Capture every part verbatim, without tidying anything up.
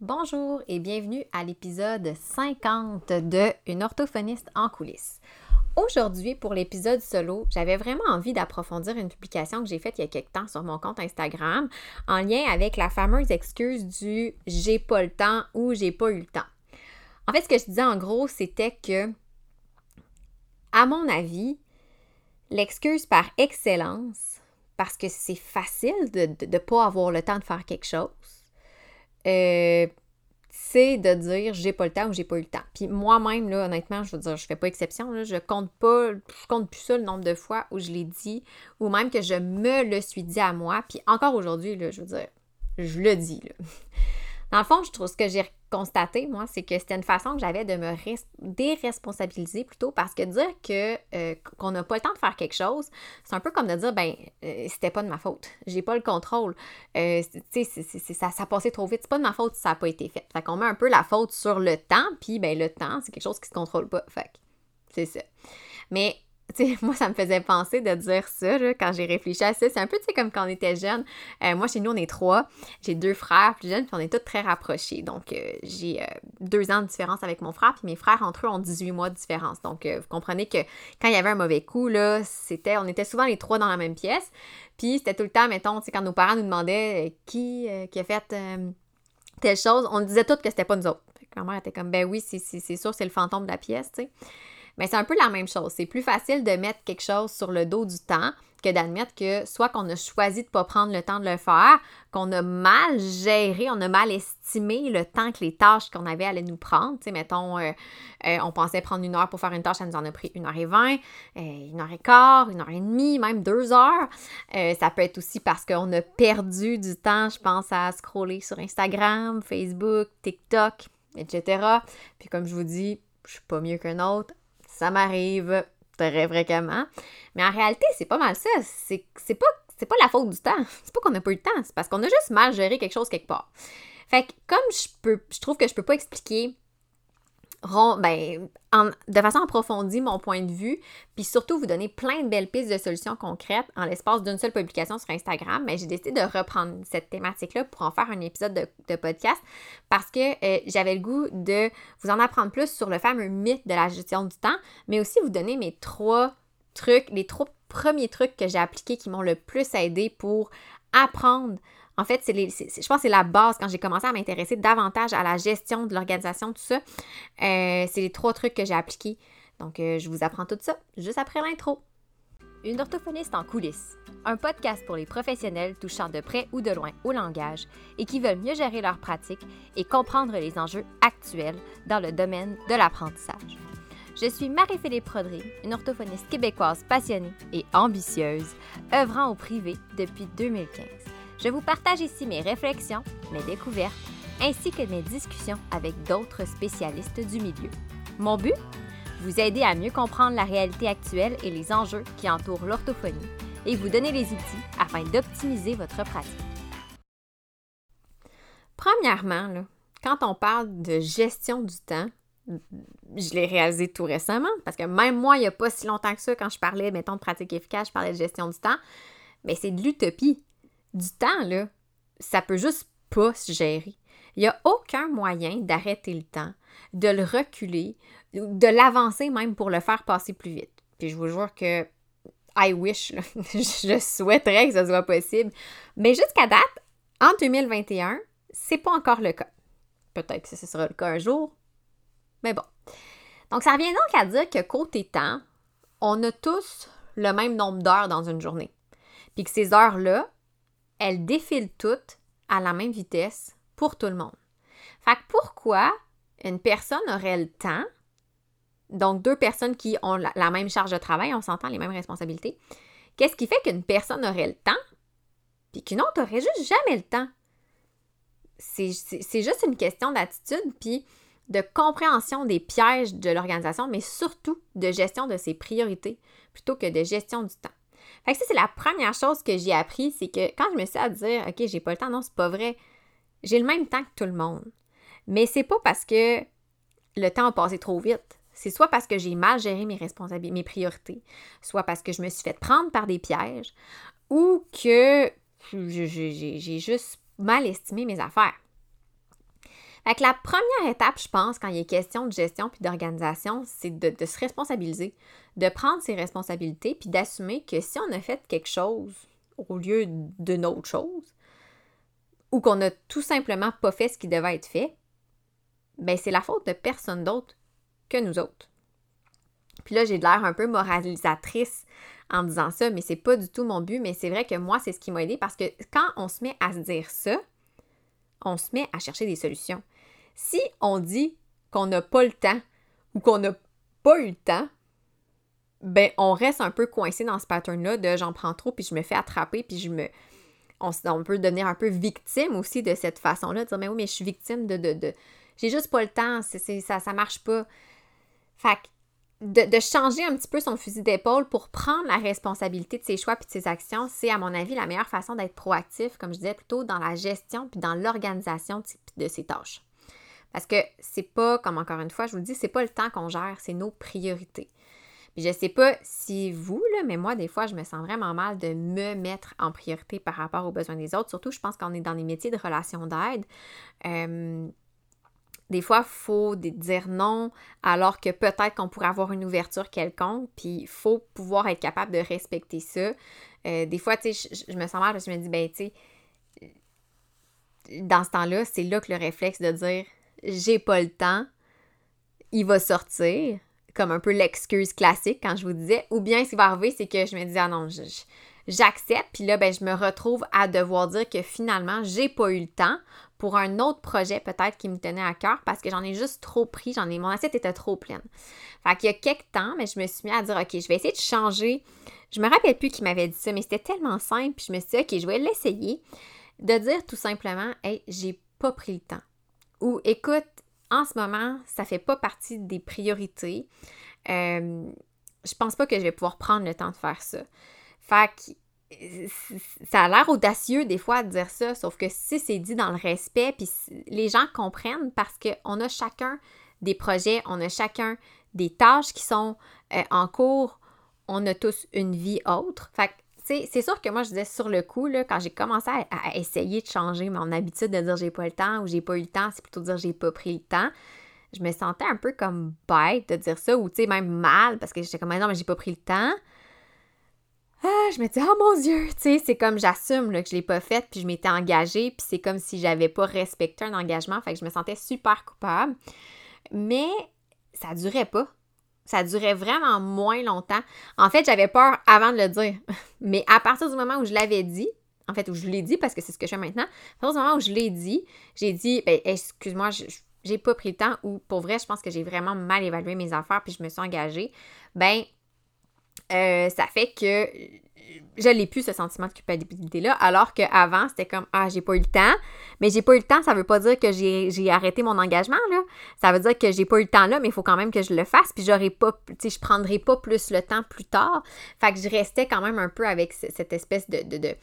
Bonjour et bienvenue à l'épisode cinquante de Une orthophoniste en coulisses. Aujourd'hui, pour l'épisode solo, j'avais vraiment envie d'approfondir une publication que j'ai faite il y a quelque temps sur mon compte Instagram en lien avec la fameuse excuse du « j'ai pas le temps » ou « j'ai pas eu le temps ». En fait, ce que je disais en gros, c'était que, à mon avis, l'excuse par excellence, parce que c'est facile de ne pas avoir le temps de faire quelque chose, euh, c'est de dire j'ai pas le temps ou j'ai pas eu le temps. Puis moi-même, là, honnêtement, je veux dire, je fais pas exception, là, je compte pas, je compte plus ça le nombre de fois où je l'ai dit, ou même que je me le suis dit à moi. Puis encore aujourd'hui, là, je veux dire, je le dis, là. Dans le fond, je trouve ce que j'ai constaté, moi, c'est que c'était une façon que j'avais de me res- déresponsabiliser plutôt, parce que dire que euh, qu'on n'a pas le temps de faire quelque chose, c'est un peu comme de dire, ben, euh, c'était pas de ma faute, j'ai pas le contrôle, euh, tu sais, ça, ça passait trop vite, c'est pas de ma faute si ça n'a pas été fait. Fait qu'on met un peu la faute sur le temps, puis ben le temps, c'est quelque chose qui se contrôle pas, fait que c'est ça. Mais tu sais, moi, ça me faisait penser de dire ça, là, quand j'ai réfléchi à ça. C'est un peu, tu sais, comme quand on était jeunes. Euh, moi, chez nous, on est trois. J'ai deux frères plus jeunes, puis on est tous très rapprochés. Donc, euh, j'ai euh, deux ans de différence avec mon frère, puis mes frères, entre eux, ont dix-huit mois de différence. Donc, euh, vous comprenez que quand il y avait un mauvais coup, là, c'était, on était souvent les trois dans la même pièce. Puis, c'était tout le temps, mettons, tu sais, quand nos parents nous demandaient euh, qui, euh, qui a fait euh, telle chose, on disait toutes que c'était pas nous autres. Ma mère était comme, ben oui, c'est, c'est, c'est sûr, c'est le fantôme de la pièce, tu sais. Mais c'est un peu la même chose. C'est plus facile de mettre quelque chose sur le dos du temps que d'admettre que soit qu'on a choisi de ne pas prendre le temps de le faire, qu'on a mal géré, on a mal estimé le temps que les tâches qu'on avait allaient nous prendre. Tu sais, mettons, euh, euh, on pensait prendre une heure pour faire une tâche, ça nous en a pris une heure et vingt, euh, une heure et quart, une heure et demie, même deux heures. Euh, ça peut être aussi parce qu'on a perdu du temps, je pense, à scroller sur Instagram, Facebook, TikTok, et cetera. Puis comme je vous dis, je suis pas mieux qu'un autre. Ça m'arrive très fréquemment. Mais en réalité, c'est pas mal ça. C'est, c'est, pas, c'est pas la faute du temps. C'est pas qu'on n'a pas eu le temps. C'est parce qu'on a juste mal géré quelque chose quelque part. Fait que comme je peux, je trouve que je peux pas expliquer rond, ben, en, de façon approfondie mon point de vue, puis surtout vous donner plein de belles pistes de solutions concrètes en l'espace d'une seule publication sur Instagram, mais j'ai décidé de reprendre cette thématique-là pour en faire un épisode de, de podcast parce que euh, j'avais le goût de vous en apprendre plus sur le fameux mythe de la gestion du temps, mais aussi vous donner mes trois trucs, les trois premiers trucs que j'ai appliqués qui m'ont le plus aidé pour apprendre. En fait, c'est les, c'est, c'est, je pense que c'est la base quand j'ai commencé à m'intéresser davantage à la gestion de l'organisation, tout ça. Euh, c'est les trois trucs que j'ai appliqués. Donc, euh, je vous apprends tout ça juste après l'intro. Une orthophoniste en coulisses, un podcast pour les professionnels touchant de près ou de loin au langage et qui veulent mieux gérer leur pratique et comprendre les enjeux actuels dans le domaine de l'apprentissage. Je suis Marie-Philippe Rodry, une orthophoniste québécoise passionnée et ambitieuse, œuvrant au privé depuis deux mille quinze. Je vous partage ici mes réflexions, mes découvertes, ainsi que mes discussions avec d'autres spécialistes du milieu. Mon but? Vous aider à mieux comprendre la réalité actuelle et les enjeux qui entourent l'orthophonie et vous donner les outils afin d'optimiser votre pratique. Premièrement, là, quand on parle de gestion du temps, je l'ai réalisé tout récemment, parce que même moi, il n'y a pas si longtemps que ça, quand je parlais, mettons, de pratique efficace, je parlais de gestion du temps, mais c'est de l'utopie. Du temps, là, ça peut juste pas se gérer. Il n'y a aucun moyen d'arrêter le temps, de le reculer, de l'avancer même pour le faire passer plus vite. Puis je vous jure que I wish, là, je souhaiterais que ce soit possible. Mais jusqu'à date, en deux mille vingt et un, c'est pas encore le cas. Peut-être que ce sera le cas un jour, mais bon. Donc ça revient donc à dire que côté temps, on a tous le même nombre d'heures dans une journée. Puis que ces heures-là, elles défilent toutes à la même vitesse pour tout le monde. Fait que pourquoi une personne aurait le temps, donc deux personnes qui ont la, la même charge de travail, on s'entend, les mêmes responsabilités, qu'est-ce qui fait qu'une personne aurait le temps puis qu'une autre aurait juste jamais le temps? C'est, c'est, c'est juste une question d'attitude puis de compréhension des pièges de l'organisation, mais surtout de gestion de ses priorités plutôt que de gestion du temps. Fait que ça, c'est la première chose que j'ai appris, c'est que quand je me suis à dire « OK, j'ai pas le temps », non, c'est pas vrai. J'ai le même temps que tout le monde. Mais c'est pas parce que le temps a passé trop vite. C'est soit parce que j'ai mal géré mes responsabilités, mes priorités, soit parce que je me suis fait prendre par des pièges, ou que j'ai, j'ai, j'ai juste mal estimé mes affaires. Fait que la première étape, je pense, quand il est question de gestion puis d'organisation, c'est de, de se responsabiliser, de prendre ses responsabilités puis d'assumer que si on a fait quelque chose au lieu d'une autre chose ou qu'on n'a tout simplement pas fait ce qui devait être fait, bien, c'est la faute de personne d'autre que nous autres. Puis là, j'ai de l'air un peu moralisatrice en disant ça, mais c'est pas du tout mon but, mais c'est vrai que moi, c'est ce qui m'a aidée parce que quand on se met à se dire ça, on se met à chercher des solutions. Si on dit qu'on n'a pas le temps ou qu'on n'a pas eu le temps, ben on reste un peu coincé dans ce pattern-là de j'en prends trop puis je me fais attraper puis je me... On, on peut devenir un peu victime aussi de cette façon-là, de dire « mais oui, mais je suis victime de... de, de... j'ai juste pas le temps, c'est, c'est, ça, ça marche pas. » Fait que De, de changer un petit peu son fusil d'épaule pour prendre la responsabilité de ses choix puis de ses actions, c'est à mon avis la meilleure façon d'être proactif, comme je disais plutôt, dans la gestion puis dans l'organisation de ses tâches. Parce que c'est pas, comme encore une fois, je vous le dis, c'est pas le temps qu'on gère, c'est nos priorités. Puis je sais pas si vous, là, mais moi, des fois, je me sens vraiment mal de me mettre en priorité par rapport aux besoins des autres. Surtout, je pense qu'on est dans les métiers de relations d'aide. Euh, Des fois, il faut dire non, alors que peut-être qu'on pourrait avoir une ouverture quelconque, puis il faut pouvoir être capable de respecter ça. Euh, des fois, tu sais, je, je me sens mal, je me dis, ben, tu sais, dans ce temps-là, c'est là que le réflexe de dire, j'ai pas le temps, il va sortir, comme un peu l'excuse classique quand je vous disais, ou bien ce qui va arriver, c'est que je me dis, ah non, je, je, j'accepte, puis là, ben, je me retrouve à devoir dire que finalement, j'ai pas eu le temps pour un autre projet peut-être qui me tenait à cœur parce que j'en ai juste trop pris, j'en ai, mon assiette était trop pleine. Fait qu'il y a quelques temps, mais je me suis mis à dire, OK, je vais essayer de changer. Je me rappelle plus qui m'avait dit ça, mais c'était tellement simple, puis je me suis dit, OK, je vais l'essayer, de dire tout simplement, hey, j'ai pas pris le temps. Ou, écoute, en ce moment, ça fait pas partie des priorités. Euh, je pense pas que je vais pouvoir prendre le temps de faire ça. Fait que, ça a l'air audacieux des fois de dire ça, sauf que si c'est dit dans le respect, puis les gens comprennent parce qu'on a chacun des projets, on a chacun des tâches qui sont euh, en cours, on a tous une vie autre. Fait que, tu sais, c'est sûr que moi, je disais sur le coup, là, quand j'ai commencé à, à essayer de changer mon habitude de dire j'ai pas le temps ou j'ai pas eu le temps, c'est plutôt de dire j'ai pas pris le temps. Je me sentais un peu comme bête de dire ça ou, tu sais, même mal parce que j'étais comme non, mais j'ai pas pris le temps. Ah, je me dis, oh mon Dieu, tu sais, c'est comme j'assume là, que je l'ai pas faite, puis je m'étais engagée, puis c'est comme si j'avais pas respecté un engagement, fait que je me sentais super coupable. Mais ça durait pas. Ça durait vraiment moins longtemps. En fait, j'avais peur avant de le dire. Mais à partir du moment où je l'avais dit, en fait, où je l'ai dit, parce que c'est ce que je fais maintenant, à partir du moment où je l'ai dit, j'ai dit, ben, excuse-moi, je, je, j'ai pas pris le temps, ou pour vrai, je pense que j'ai vraiment mal évalué mes affaires, puis je me suis engagée. Ben, Euh, ça fait que je n'ai plus ce sentiment de culpabilité-là, alors qu'avant, c'était comme « Ah, j'ai pas eu le temps ». Mais j'ai pas eu le temps, ça veut pas dire que j'ai, j'ai arrêté mon engagement, là. Ça veut dire que j'ai pas eu le temps là, mais il faut quand même que je le fasse, puis j'aurais pas, tu sais, je prendrai pas plus le temps plus tard. Fait que je restais quand même un peu avec cette espèce de, de, de,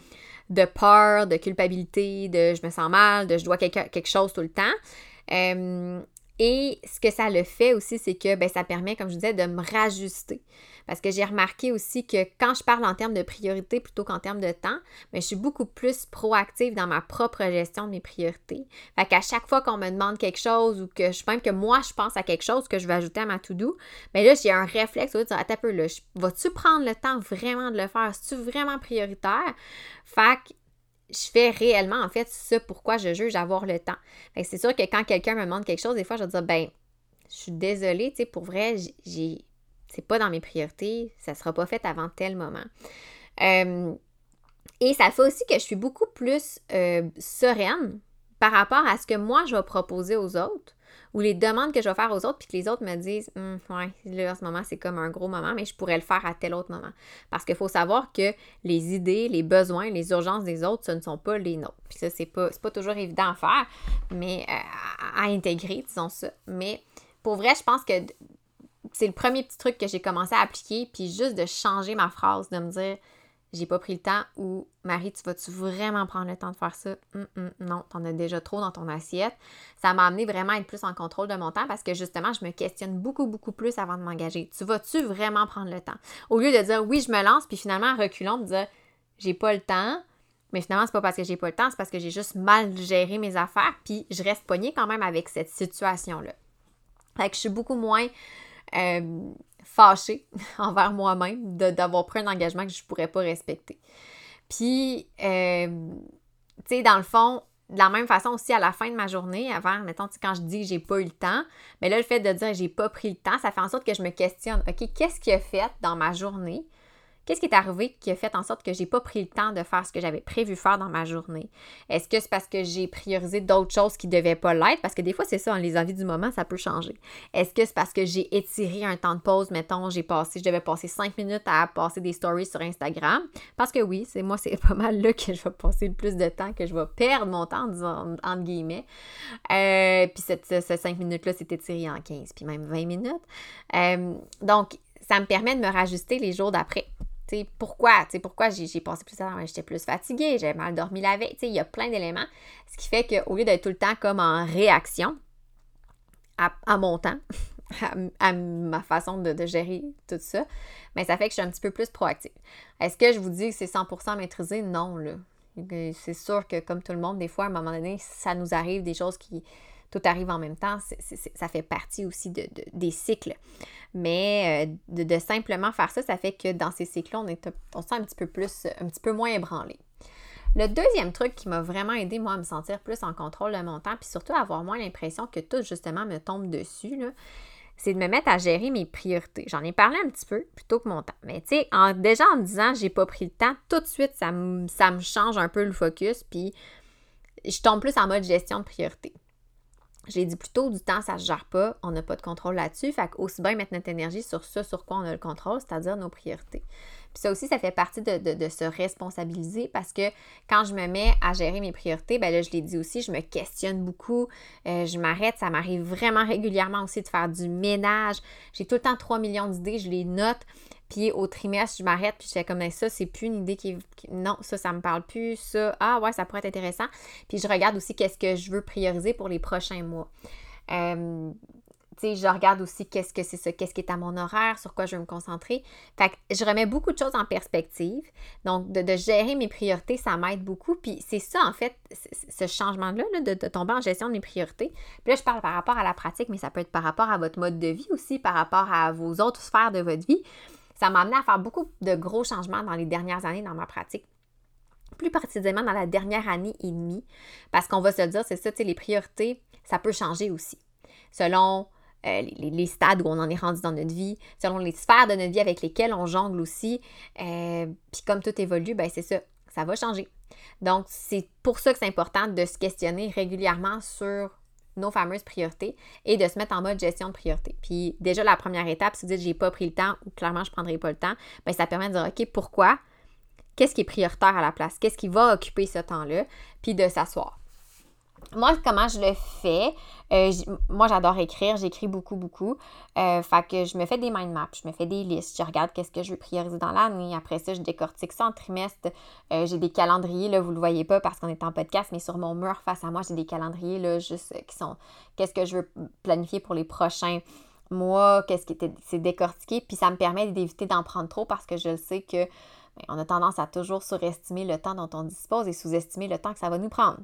de peur, de culpabilité, de « je me sens mal », de « je dois quelque, quelque chose tout le temps euh, ». Et ce que ça le fait aussi, c'est que ben, ça permet, comme je disais, de me rajuster. Parce que j'ai remarqué aussi que quand je parle en termes de priorité plutôt qu'en termes de temps, ben, je suis beaucoup plus proactive dans ma propre gestion de mes priorités. Fait qu'à chaque fois qu'on me demande quelque chose ou que je même que moi, je pense à quelque chose que je veux ajouter à ma to-do, bien là, j'ai un réflexe, ouais, de dire, attends un peu, là, vas-tu prendre le temps vraiment de le faire? C'est-tu vraiment prioritaire? Fait que je fais réellement, en fait, ça pourquoi je juge avoir le temps. Fait que c'est sûr que quand quelqu'un me demande quelque chose, des fois, je vais dire, ben, je suis désolée, tu sais, pour vrai, j'ai, c'est pas dans mes priorités, ça sera pas fait avant tel moment. Euh, et ça fait aussi que je suis beaucoup plus euh, sereine par rapport à ce que moi, je vais proposer aux autres ou les demandes que je vais faire aux autres, puis que les autres me disent hum, « ouais, là, en ce moment, c'est comme un gros moment, mais je pourrais le faire à tel autre moment. » Parce qu'il faut savoir que les idées, les besoins, les urgences des autres, ce ne sont pas les nôtres. Puis ça, c'est pas, c'est pas toujours évident à faire, mais euh, à intégrer, disons ça. Mais pour vrai, je pense que c'est le premier petit truc que j'ai commencé à appliquer, puis juste de changer ma phrase, de me dire « j'ai pas pris le temps » ou « Marie, tu vas-tu vraiment prendre le temps de faire ça? » « Non, t'en as déjà trop dans ton assiette. » Ça m'a amené vraiment à être plus en contrôle de mon temps parce que justement, je me questionne beaucoup, beaucoup plus avant de m'engager. « Tu vas-tu vraiment prendre le temps? » Au lieu de dire « oui, je me lance » puis finalement, en reculant, me dire « j'ai pas le temps » Mais finalement, c'est pas parce que j'ai pas le temps, c'est parce que j'ai juste mal géré mes affaires, puis je reste pognée quand même avec cette situation-là. Fait que je suis beaucoup moins euh, fâchée envers moi-même de, d'avoir pris un engagement que je pourrais pas respecter. Puis, euh, tu sais, dans le fond, de la même façon aussi, à la fin de ma journée, avant, mettons, quand je dis que j'ai pas eu le temps, mais là, le fait de dire que j'ai pas pris le temps, ça fait en sorte que je me questionne. OK, qu'est-ce qui a fait dans ma journée? Qu'est-ce qui est arrivé qui a fait en sorte que j'ai pas pris le temps de faire ce que j'avais prévu faire dans ma journée? Est-ce que c'est parce que j'ai priorisé d'autres choses qui devaient pas l'être? Parce que des fois, c'est ça, les envies du moment, ça peut changer. Est-ce que c'est parce que j'ai étiré un temps de pause, mettons, j'ai passé, je devais passer cinq minutes à passer des stories sur Instagram? Parce que oui, c'est moi, c'est pas mal là que je vais passer le plus de temps, que je vais perdre mon temps, disons, entre guillemets. Euh, puis cette, ce, ce cinq minutes-là, c'est étiré en quinze, puis même vingt minutes. Euh, donc, ça me permet de me rajuster les jours d'après. T'sais, pourquoi? T'sais, pourquoi j'ai, j'ai passé plus de temps? J'étais plus fatiguée, j'avais mal dormi la veille. Il y a plein d'éléments. Ce qui fait qu'au lieu d'être tout le temps comme en réaction à, à mon temps, à, à ma façon de, de gérer tout ça, mais ça fait que je suis un petit peu plus proactive. Est-ce que je vous dis que c'est cent pour cent maîtrisé? Non, là. C'est sûr que comme tout le monde, des fois, à un moment donné, ça nous arrive des choses qui... Tout arrive en même temps, c'est, c'est, ça fait partie aussi de, de, des cycles. Mais euh, de, de simplement faire ça, ça fait que dans ces cycles-là, on, est, on se sent un petit peu plus, un petit peu moins ébranlé. Le deuxième truc qui m'a vraiment aidé, moi, à me sentir plus en contrôle de mon temps, puis surtout avoir moins l'impression que tout, justement, me tombe dessus, là, c'est de me mettre à gérer mes priorités. J'en ai parlé un petit peu plutôt que mon temps. Mais tu sais, en, déjà en me disant j'ai pas pris le temps, tout de suite, ça, m, ça me change un peu le focus, puis je tombe plus en mode gestion de priorité. Je l'ai dit plus tôt, du temps, ça ne se gère pas, on n'a pas de contrôle là-dessus. Fait qu'aussi bien mettre notre énergie sur ce sur quoi on a le contrôle, c'est-à-dire nos priorités. Puis ça aussi, ça fait partie de, de, de se responsabiliser parce que quand je me mets à gérer mes priorités, bien là, je l'ai dit aussi, je me questionne beaucoup, euh, je m'arrête, ça m'arrive vraiment régulièrement aussi de faire du ménage. J'ai tout le temps trois millions d'idées, je les note. Puis au trimestre, je m'arrête, puis je fais comme ça, c'est plus une idée qui, qui... Non, ça, ça me parle plus, ça, ah ouais, ça pourrait être intéressant. Puis je regarde aussi qu'est-ce que je veux prioriser pour les prochains mois. Euh, tu sais, je regarde aussi qu'est-ce que c'est ça, qu'est-ce qui est à mon horaire, sur quoi je veux me concentrer. Fait que je remets beaucoup de choses en perspective. Donc, de, de gérer mes priorités, ça m'aide beaucoup. Puis c'est ça, en fait, ce changement-là, là, de, de tomber en gestion de mes priorités. Puis là, je parle par rapport à la pratique, mais ça peut être par rapport à votre mode de vie aussi, par rapport à vos autres sphères de votre vie. Ça m'a amené à faire beaucoup de gros changements dans les dernières années dans ma pratique. Plus précisément dans la dernière année et demie. Parce qu'on va se le dire, c'est ça, tu sais, les priorités, ça peut changer aussi. Selon euh, les, les stades où on en est rendu dans notre vie, selon les sphères de notre vie avec lesquelles on jongle aussi. Euh, Puis comme tout évolue, ben c'est ça, ça va changer. Donc, c'est pour ça que c'est important de se questionner régulièrement sur nos fameuses priorités et de se mettre en mode gestion de priorité. Puis déjà, la première étape, si vous dites « j'ai pas pris le temps » ou « clairement, je prendrai pas le temps », bien ça permet de dire « OK, pourquoi? Qu'est-ce qui est prioritaire à la place? Qu'est-ce qui va occuper ce temps-là? » Puis de s'asseoir. Moi, comment je le fais? Euh, moi, j'adore écrire. J'écris beaucoup, beaucoup. Euh, fait que je me fais des mind maps, je me fais des listes. Je regarde qu'est-ce que je veux prioriser dans l'année. Après ça, je décortique ça en trimestre. Euh, j'ai des calendriers, là, vous ne le voyez pas parce qu'on est en podcast, mais sur mon mur face à moi, j'ai des calendriers, là, juste euh, qui sont... Qu'est-ce que je veux planifier pour les prochains mois? Qu'est-ce qui était... C'est décortiqué. Puis ça me permet d'éviter d'en prendre trop parce que je le sais que bien, on a tendance à toujours surestimer le temps dont on dispose et sous-estimer le temps que ça va nous prendre.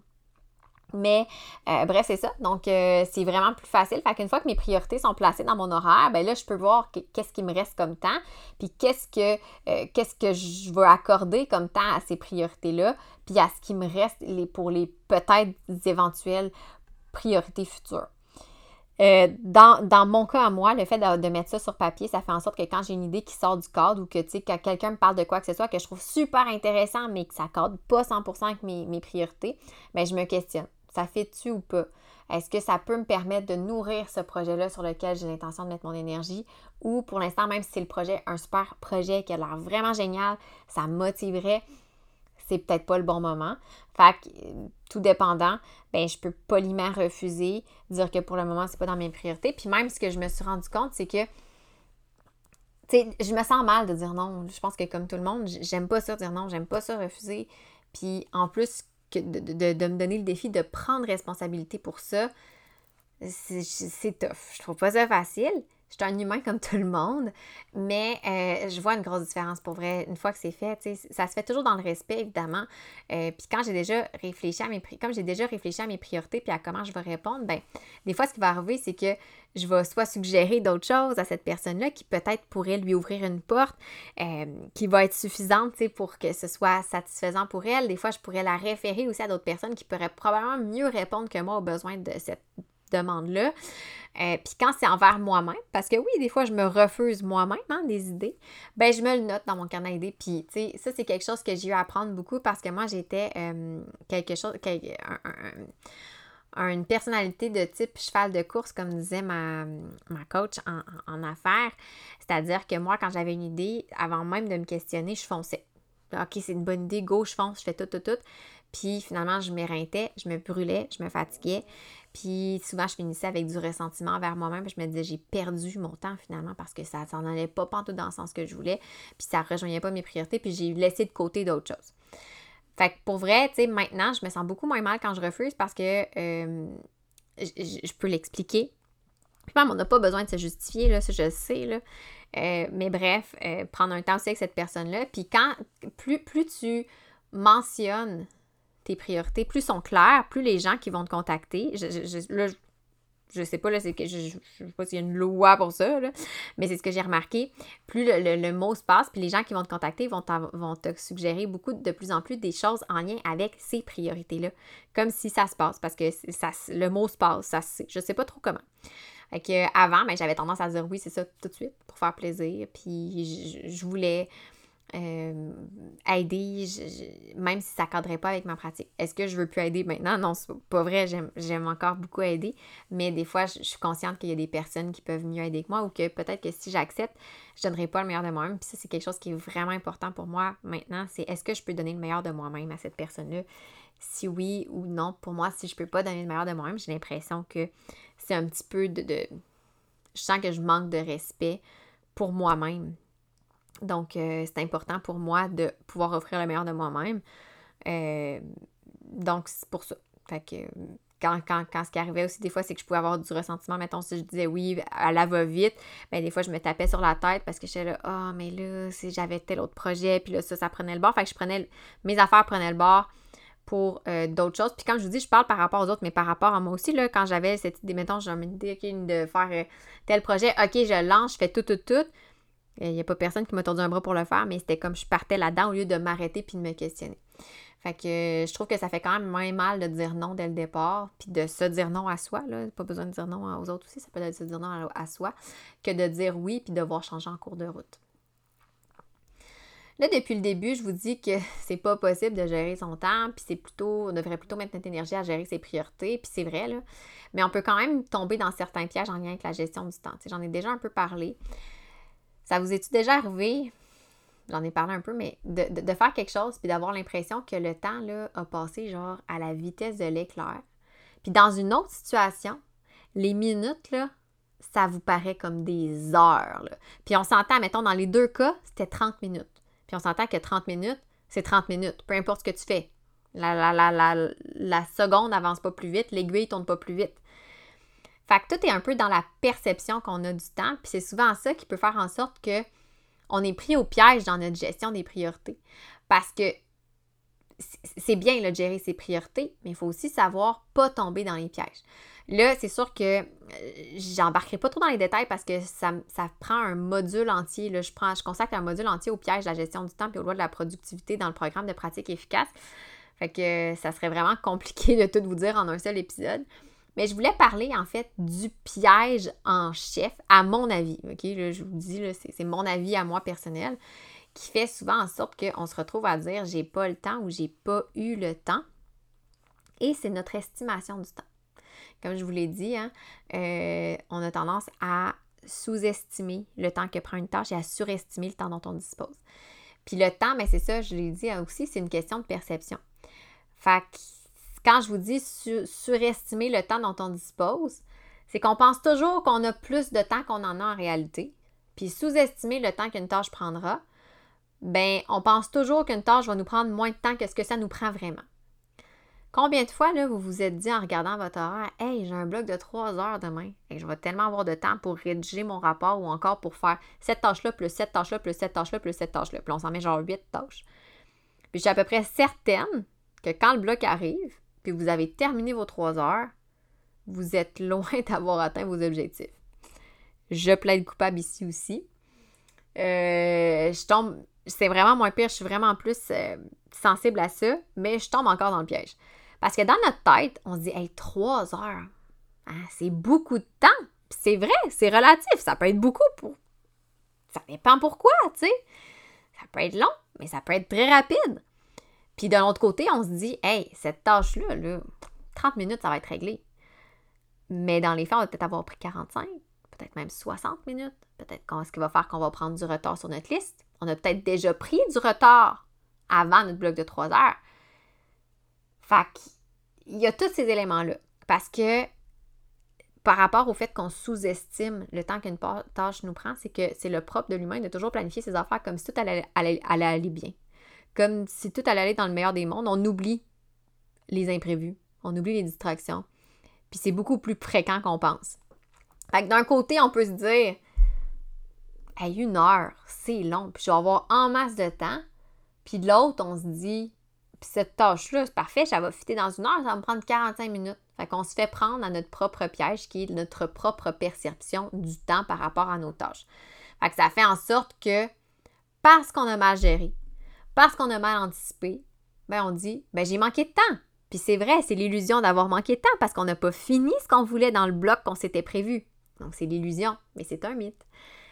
Mais euh, bref, c'est ça. Donc, euh, c'est vraiment plus facile. Fait qu'une fois que mes priorités sont placées dans mon horaire, bien là, je peux voir que, qu'est-ce qui me reste comme temps, puis qu'est-ce que, euh, qu'est-ce que je veux accorder comme temps à ces priorités-là, puis à ce qui me reste les, pour les peut-être éventuelles priorités futures. Euh, dans, dans mon cas à moi, le fait de, de mettre ça sur papier, ça fait en sorte que quand j'ai une idée qui sort du cadre ou que, tu sais, quand quelqu'un me parle de quoi que ce soit que je trouve super intéressant, mais que ça ne cadre pas cent pour cent avec mes, mes priorités, bien, je me questionne. Ça fait-tu ou pas? Est-ce que ça peut me permettre de nourrir ce projet-là sur lequel j'ai l'intention de mettre mon énergie? Ou pour l'instant, même si c'est le projet, un super projet qui a l'air vraiment génial, ça me motiverait, c'est peut-être pas le bon moment. Fait que, tout dépendant, bien, je peux poliment refuser, dire que pour le moment, c'est pas dans mes priorités. Puis même, ce que je me suis rendu compte, c'est que tu sais, je me sens mal de dire non. Je pense que comme tout le monde, j'aime pas ça dire non, j'aime pas ça refuser. Puis en plus, Que de, de, de me donner le défi de prendre responsabilité pour ça, c'est, c'est tough. Je trouve pas ça facile. je suis un humain comme tout le monde, mais euh, je vois une grosse différence pour vrai une fois que c'est fait. Ça se fait toujours dans le respect, évidemment. Euh, puis quand j'ai déjà réfléchi à mes pri- comme j'ai déjà réfléchi à mes priorités puis à comment je vais répondre, ben des fois, ce qui va arriver, c'est que je vais soit suggérer d'autres choses à cette personne-là qui peut-être pourrait lui ouvrir une porte euh, qui va être suffisante pour que ce soit satisfaisant pour elle. Des fois, je pourrais la référer aussi à d'autres personnes qui pourraient probablement mieux répondre que moi aux besoins de cette demande-là. Euh, Puis quand c'est envers moi-même, parce que oui, des fois, je me refuse moi-même hein, des idées, ben je me le note dans mon carnet d'idées. Puis, tu sais, ça, c'est quelque chose que j'ai eu à apprendre beaucoup parce que moi, j'étais euh, quelque chose... Quelque, un, un, une personnalité de type cheval de course, comme disait ma, ma coach en, en, en affaires. C'est-à-dire que moi, quand j'avais une idée, avant même de me questionner, je fonçais. OK, c'est une bonne idée, go, je fonce, je fais tout, tout, tout. Puis finalement, je m'éreintais, je me brûlais, je me fatiguais. Puis souvent, je finissais avec du ressentiment envers moi-même. Puis je me disais, j'ai perdu mon temps finalement parce que ça s'en allait pas pantoute dans le sens que je voulais. Puis ça rejoignait pas mes priorités. Puis j'ai laissé de côté d'autres choses. Fait que pour vrai, tu sais, maintenant, je me sens beaucoup moins mal quand je refuse parce que euh, je, je peux l'expliquer. Puis même, on n'a pas besoin de se justifier, là, ça je le sais, là. Euh, mais bref, euh, prendre un temps aussi avec cette personne-là. Puis quand, plus, plus tu mentionnes tes priorités, plus sont claires, plus les gens qui vont te contacter, je, je, je, là, je sais pas, là, c'est que je, je, je sais pas s'il y a une loi pour ça, là, mais c'est ce que j'ai remarqué. Plus le, le, le mot se passe, puis les gens qui vont te contacter vont, vont te suggérer beaucoup, de plus en plus, des choses en lien avec ces priorités-là. Comme si ça se passe, parce que ça, le mot se passe, ça se sait. Je sais pas trop comment. Fait que avant, ben, j'avais tendance à dire oui, c'est ça, tout de suite, pour faire plaisir. Puis je, je voulais euh, aider, je, je, même si ça ne cadrait pas avec ma pratique. Est-ce que je veux plus aider maintenant? Non, c'est pas vrai, j'aime, j'aime encore beaucoup aider. Mais des fois, je, je suis consciente qu'il y a des personnes qui peuvent mieux aider que moi ou que peut-être que si j'accepte, je ne donnerai pas le meilleur de moi-même. Puis ça, c'est quelque chose qui est vraiment important pour moi maintenant. C'est est-ce que je peux donner le meilleur de moi-même à cette personne-là? Si oui ou non, pour moi, si je peux pas donner le meilleur de moi-même, j'ai l'impression que c'est un petit peu de, de... Je sens que je manque de respect pour moi-même. Donc, euh, c'est important pour moi de pouvoir offrir le meilleur de moi-même. Euh, donc, c'est pour ça. Fait que quand, quand, quand ce qui arrivait aussi, des fois, c'est que je pouvais avoir du ressentiment. Mettons, si je disais oui, à la va-vite, bien, des fois, je me tapais sur la tête parce que j'étais là, ah, oh, mais là, si j'avais tel autre projet, puis là, ça, ça prenait le bord. Fait que je prenais... Mes affaires prenaient le bord pour euh, d'autres choses. Puis quand je vous dis, je parle par rapport aux autres, mais par rapport à moi aussi, là, quand j'avais cette idée, mettons, j'ai une idée okay, de faire euh, tel projet, OK, je lance, je fais tout, tout, tout. Il n'y a pas personne qui m'a tordu un bras pour le faire, mais c'était comme je partais là-dedans au lieu de m'arrêter puis de me questionner. Fait que euh, je trouve que ça fait quand même moins mal de dire non dès le départ, puis de se dire non à soi, là, pas besoin de dire non aux autres aussi, ça peut être de se dire non à, à soi, que de dire oui puis de voir changer en cours de route. Là, depuis le début, je vous dis que c'est pas possible de gérer son temps, puis c'est plutôt, on devrait plutôt mettre notre énergie à gérer ses priorités, puis c'est vrai, là. Mais on peut quand même tomber dans certains pièges en lien avec la gestion du temps. T'sais, j'en ai déjà un peu parlé. Ça vous est-tu déjà arrivé, j'en ai parlé un peu, mais de, de, de faire quelque chose, puis d'avoir l'impression que le temps, là, a passé, genre, à la vitesse de l'éclair. Puis dans une autre situation, les minutes, là, ça vous paraît comme des heures, là. Puis on s'entend, mettons, dans les deux cas, c'était trente minutes. Puis on s'entend que trente minutes, c'est trente minutes, peu importe ce que tu fais. La, la, la, la, la seconde n'avance pas plus vite, l'aiguille ne tourne pas plus vite. Fait que tout est un peu dans la perception qu'on a du temps, puis c'est souvent ça qui peut faire en sorte que on est pris au piège dans notre gestion des priorités. Parce que c'est bien là, de gérer ses priorités, mais il faut aussi savoir pas tomber dans les pièges. Là, c'est sûr que j'embarquerai pas trop dans les détails parce que ça, ça prend un module entier. Là, je, prends, je consacre un module entier au piège de la gestion du temps et aux lois de la productivité dans le programme de pratique efficace. Fait que ça serait vraiment compliqué de tout vous dire en un seul épisode. Mais je voulais parler, en fait, du piège en chef, à mon avis. OK, là, je vous dis, là, c'est, c'est mon avis à moi personnel, qui fait souvent en sorte qu'on se retrouve à dire « j'ai pas le temps » ou « j'ai pas eu le temps ». Et c'est notre estimation du temps. Comme je vous l'ai dit, hein, euh, on a tendance à sous-estimer le temps que prend une tâche et à surestimer le temps dont on dispose. Puis le temps, bien, c'est ça, je l'ai dit aussi, c'est une question de perception. Fait que quand je vous dis su- surestimer le temps dont on dispose, c'est qu'on pense toujours qu'on a plus de temps qu'on en a en réalité. Puis sous-estimer le temps qu'une tâche prendra, ben on pense toujours qu'une tâche va nous prendre moins de temps que ce que ça nous prend vraiment. Combien de fois, là, vous vous êtes dit en regardant votre horaire, « Hey, j'ai un bloc de trois heures demain. Et je vais tellement avoir de temps pour rédiger mon rapport ou encore pour faire cette tâche-là, plus cette tâche-là, plus cette tâche-là, plus cette tâche-là. » Puis on s'en met genre huit tâches. Puis je suis à peu près certaine que quand le bloc arrive, puis vous avez terminé vos trois heures, vous êtes loin d'avoir atteint vos objectifs. Je plaide coupable ici aussi. Euh, je tombe... C'est vraiment moins pire, je suis vraiment plus euh, sensible à ça, mais je tombe encore dans le piège. Parce que dans notre tête, on se dit « Hey, trois heures, hein, c'est beaucoup de temps. » Puis c'est vrai, c'est relatif, ça peut être beaucoup. Pour... Ça dépend pourquoi, tu sais. Ça peut être long, mais ça peut être très rapide. Puis de l'autre côté, on se dit « Hey, cette tâche-là, là, trente minutes, ça va être réglé. » Mais dans les faits, on va peut-être avoir pris quarante-cinq, peut-être même soixante minutes. Peut-être qu'on, ce qui va faire qu'on va prendre du retard sur notre liste. On a peut-être déjà pris du retard avant notre bloc de trois heures. Fait qu'il y a tous ces éléments-là. Parce que par rapport au fait qu'on sous-estime le temps qu'une tâche nous prend, c'est que c'est le propre de l'humain de toujours planifier ses affaires comme si tout allait, allait, allait aller bien. Comme si tout allait aller dans le meilleur des mondes. On oublie les imprévus. On oublie les distractions. Puis c'est beaucoup plus fréquent qu'on pense. Fait que d'un côté, on peut se dire « Hey, une heure, c'est long, puis je vais avoir en masse de temps. » Puis de l'autre, on se dit « Puis cette tâche-là, c'est parfait, ça va fitter dans une heure, ça va me prendre quarante-cinq minutes. » Fait qu'on se fait prendre à notre propre piège, qui est notre propre perception du temps par rapport à nos tâches. Fait que ça fait en sorte que parce qu'on a mal géré, parce qu'on a mal anticipé, ben on dit « Ben j'ai manqué de temps. » Puis c'est vrai, c'est l'illusion d'avoir manqué de temps parce qu'on n'a pas fini ce qu'on voulait dans le bloc qu'on s'était prévu. Donc c'est l'illusion, mais c'est un mythe.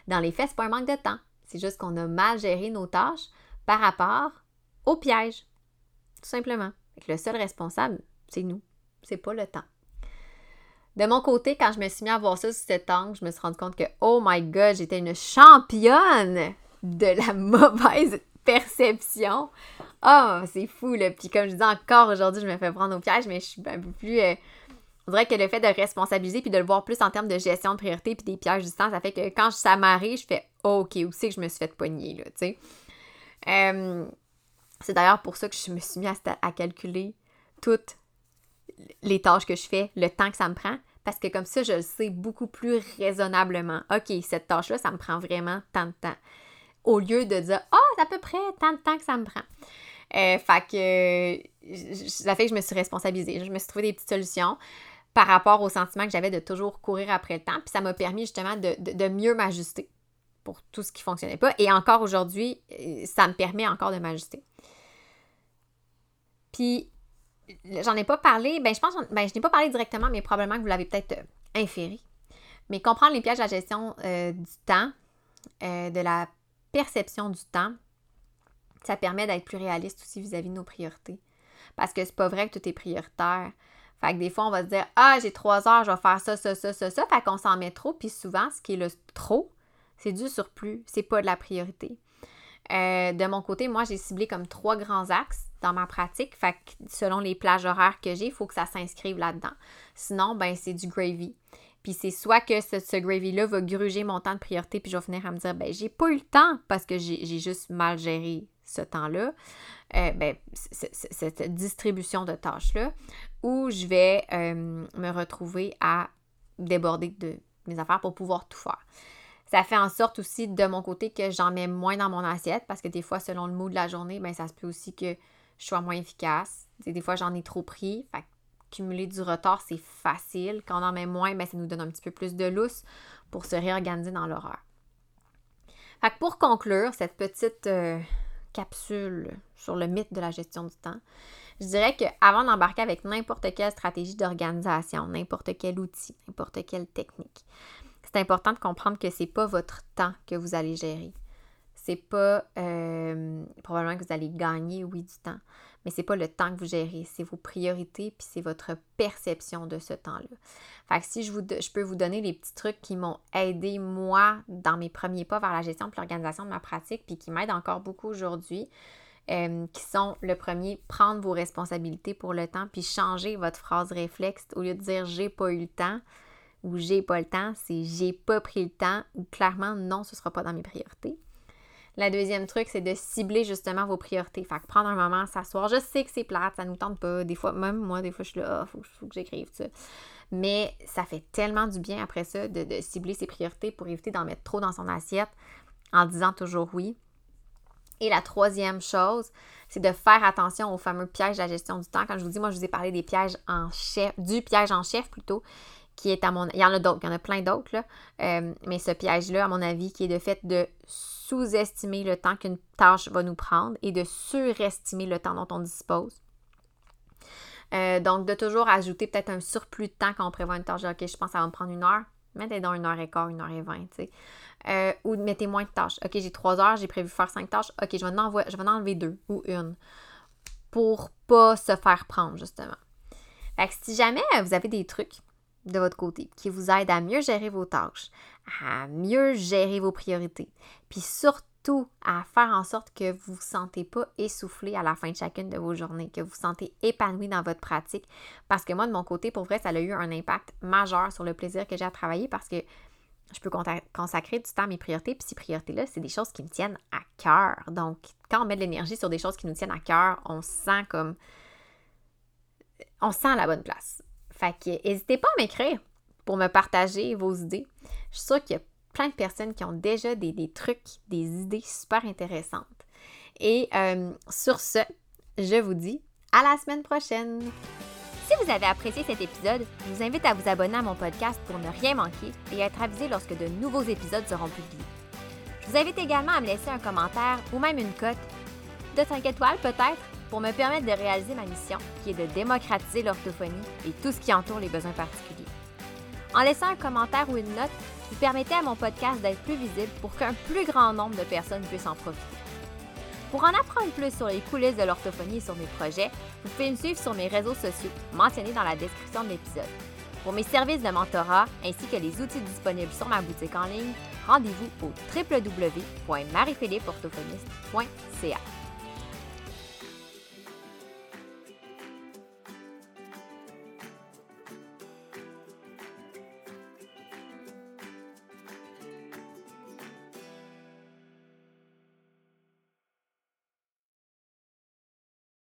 Dans les faits, c'est pas un manque de temps. C'est juste qu'on a mal géré nos tâches par rapport au piège. Tout simplement. Le seul responsable, c'est nous. C'est pas le temps. De mon côté, quand je me suis mis à voir ça sous cet angle, je me suis rendu compte que, oh my God, j'étais une championne de la mauvaise perception. Ah, oh, c'est fou, là. Puis comme je dis encore aujourd'hui, je me fais prendre au piège, mais je suis un peu plus... Euh, On dirait que le fait de responsabiliser puis de le voir plus en termes de gestion de priorité puis des pièges du temps, ça fait que quand ça m'arrive, je fais oh, « OK, où c'est que je me suis fait pogner, là, tu sais? Euh, » C'est d'ailleurs pour ça que je me suis mis à, à calculer toutes les tâches que je fais, le temps que ça me prend, parce que comme ça, je le sais beaucoup plus raisonnablement. « OK, cette tâche-là, ça me prend vraiment tant de temps. » Au lieu de dire « Ah, oh, c'est à peu près tant de temps que ça me prend. » Euh, fait que ça fait que je me suis responsabilisée. Je me suis trouvé des petites solutions par rapport au sentiment que j'avais de toujours courir après le temps. Puis ça m'a permis justement de, de, de mieux m'ajuster pour tout ce qui ne fonctionnait pas. Et encore aujourd'hui, ça me permet encore de m'ajuster. Puis, j'en ai pas parlé. Ben je pense, ben je n'ai pas parlé directement, mais probablement que vous l'avez peut-être inféré. Mais comprendre les pièges de la gestion euh, du temps, euh, de la perception du temps, ça permet d'être plus réaliste aussi vis-à-vis de nos priorités. Parce que c'est pas vrai que tout est prioritaire. Fait que des fois, on va se dire « Ah, j'ai trois heures, je vais faire ça, ça, ça, ça, ça. » Fait qu'on s'en met trop. Puis souvent, ce qui est le trop, c'est du surplus. C'est pas de la priorité. Euh, de mon côté, moi, j'ai ciblé comme trois grands axes dans ma pratique. Fait que selon les plages horaires que j'ai, il faut que ça s'inscrive là-dedans. Sinon, ben c'est du gravy. Puis c'est soit que ce, ce gravy-là va gruger mon temps de priorité, puis je vais finir à me dire « Ben, j'ai pas eu le temps parce que j'ai, j'ai juste mal géré ce temps-là. » Euh, ben, c- c- cette distribution de tâches-là, où je vais euh, me retrouver à déborder de mes affaires pour pouvoir tout faire. Ça fait en sorte aussi, de mon côté, que j'en mets moins dans mon assiette, parce que des fois, selon le mood de la journée, ben, ça se peut aussi que je sois moins efficace. T'sais, des fois, j'en ai trop pris. Fait que cumuler du retard, c'est facile. Quand on en met moins, ben, ça nous donne un petit peu plus de lousse pour se réorganiser dans l'horreur. Fait que pour conclure, cette petite... Euh, capsule sur le mythe de la gestion du temps. Je dirais qu'avant d'embarquer avec n'importe quelle stratégie d'organisation, n'importe quel outil, n'importe quelle technique, c'est important de comprendre que c'est pas votre temps que vous allez gérer. C'est pas... Euh, probablement que vous allez gagner, oui, du temps, mais c'est pas le temps que vous gérez, c'est vos priorités puis c'est votre perception de ce temps-là. Fait que si je, vous, je peux vous donner les petits trucs qui m'ont aidé, moi, dans mes premiers pas vers la gestion puis l'organisation de ma pratique puis qui m'aident encore beaucoup aujourd'hui, euh, qui sont le premier, prendre vos responsabilités pour le temps puis changer votre phrase réflexe. Au lieu de dire « j'ai pas eu le temps », ou « j'ai pas le temps », c'est « j'ai pas pris le temps » ou « clairement, non, ce sera pas dans mes priorités ». La deuxième truc, c'est de cibler justement vos priorités. Fait que prendre un moment, s'asseoir. Je sais que c'est plate, ça nous tente pas. Des fois, même moi, des fois, je suis là, ah, faut, faut que j'écrive, ça. Mais ça fait tellement du bien après ça de, de cibler ses priorités pour éviter d'en mettre trop dans son assiette en disant toujours oui. Et la troisième chose, c'est de faire attention aux fameux pièges de la gestion du temps. Quand je vous dis, moi, je vous ai parlé des pièges en chef, du piège en chef plutôt, qui est à mon... Il y en a d'autres, il y en a plein d'autres, là. Euh, mais ce piège-là, à mon avis, qui est de fait de sous-estimer le temps qu'une tâche va nous prendre et de surestimer le temps dont on dispose. Euh, donc, de toujours ajouter peut-être un surplus de temps quand on prévoit une tâche. OK, je pense que ça va me prendre une heure. Mettez donc une heure et quart, une heure et vingt, tu sais. Euh, ou mettez moins de tâches. OK, j'ai trois heures, j'ai prévu faire cinq tâches. OK, je vais en envoyer, je vais en enlever deux ou une pour pas se faire prendre, justement. Fait que si jamais vous avez des trucs de votre côté qui vous aident à mieux gérer vos tâches, à mieux gérer vos priorités, puis surtout à faire en sorte que vous ne vous sentez pas essoufflé à la fin de chacune de vos journées, que vous vous sentez épanoui dans votre pratique. Parce que moi, de mon côté, pour vrai, ça a eu un impact majeur sur le plaisir que j'ai à travailler parce que je peux consacrer du temps à mes priorités, puis ces priorités-là, c'est des choses qui me tiennent à cœur. Donc, quand on met de l'énergie sur des choses qui nous tiennent à cœur, on se sent comme... on se sent à la bonne place. Fait que, n'hésitez pas à m'écrire pour me partager vos idées. Je suis sûre qu'il y a plein de personnes qui ont déjà des, des trucs, des idées super intéressantes. Et euh, sur ce, je vous dis à la semaine prochaine! Si vous avez apprécié cet épisode, je vous invite à vous abonner à mon podcast pour ne rien manquer et être avisé lorsque de nouveaux épisodes seront publiés. Je vous invite également à me laisser un commentaire ou même une cote de cinq étoiles peut-être pour me permettre de réaliser ma mission qui est de démocratiser l'orthophonie et tout ce qui entoure les besoins particuliers. En laissant un commentaire ou une note, vous permettez à mon podcast d'être plus visible pour qu'un plus grand nombre de personnes puissent en profiter. Pour en apprendre plus sur les coulisses de l'orthophonie et sur mes projets, vous pouvez me suivre sur mes réseaux sociaux mentionnés dans la description de l'épisode. Pour mes services de mentorat ainsi que les outils disponibles sur ma boutique en ligne, rendez-vous au w w w point marie tiret philippe orthophoniste point c a.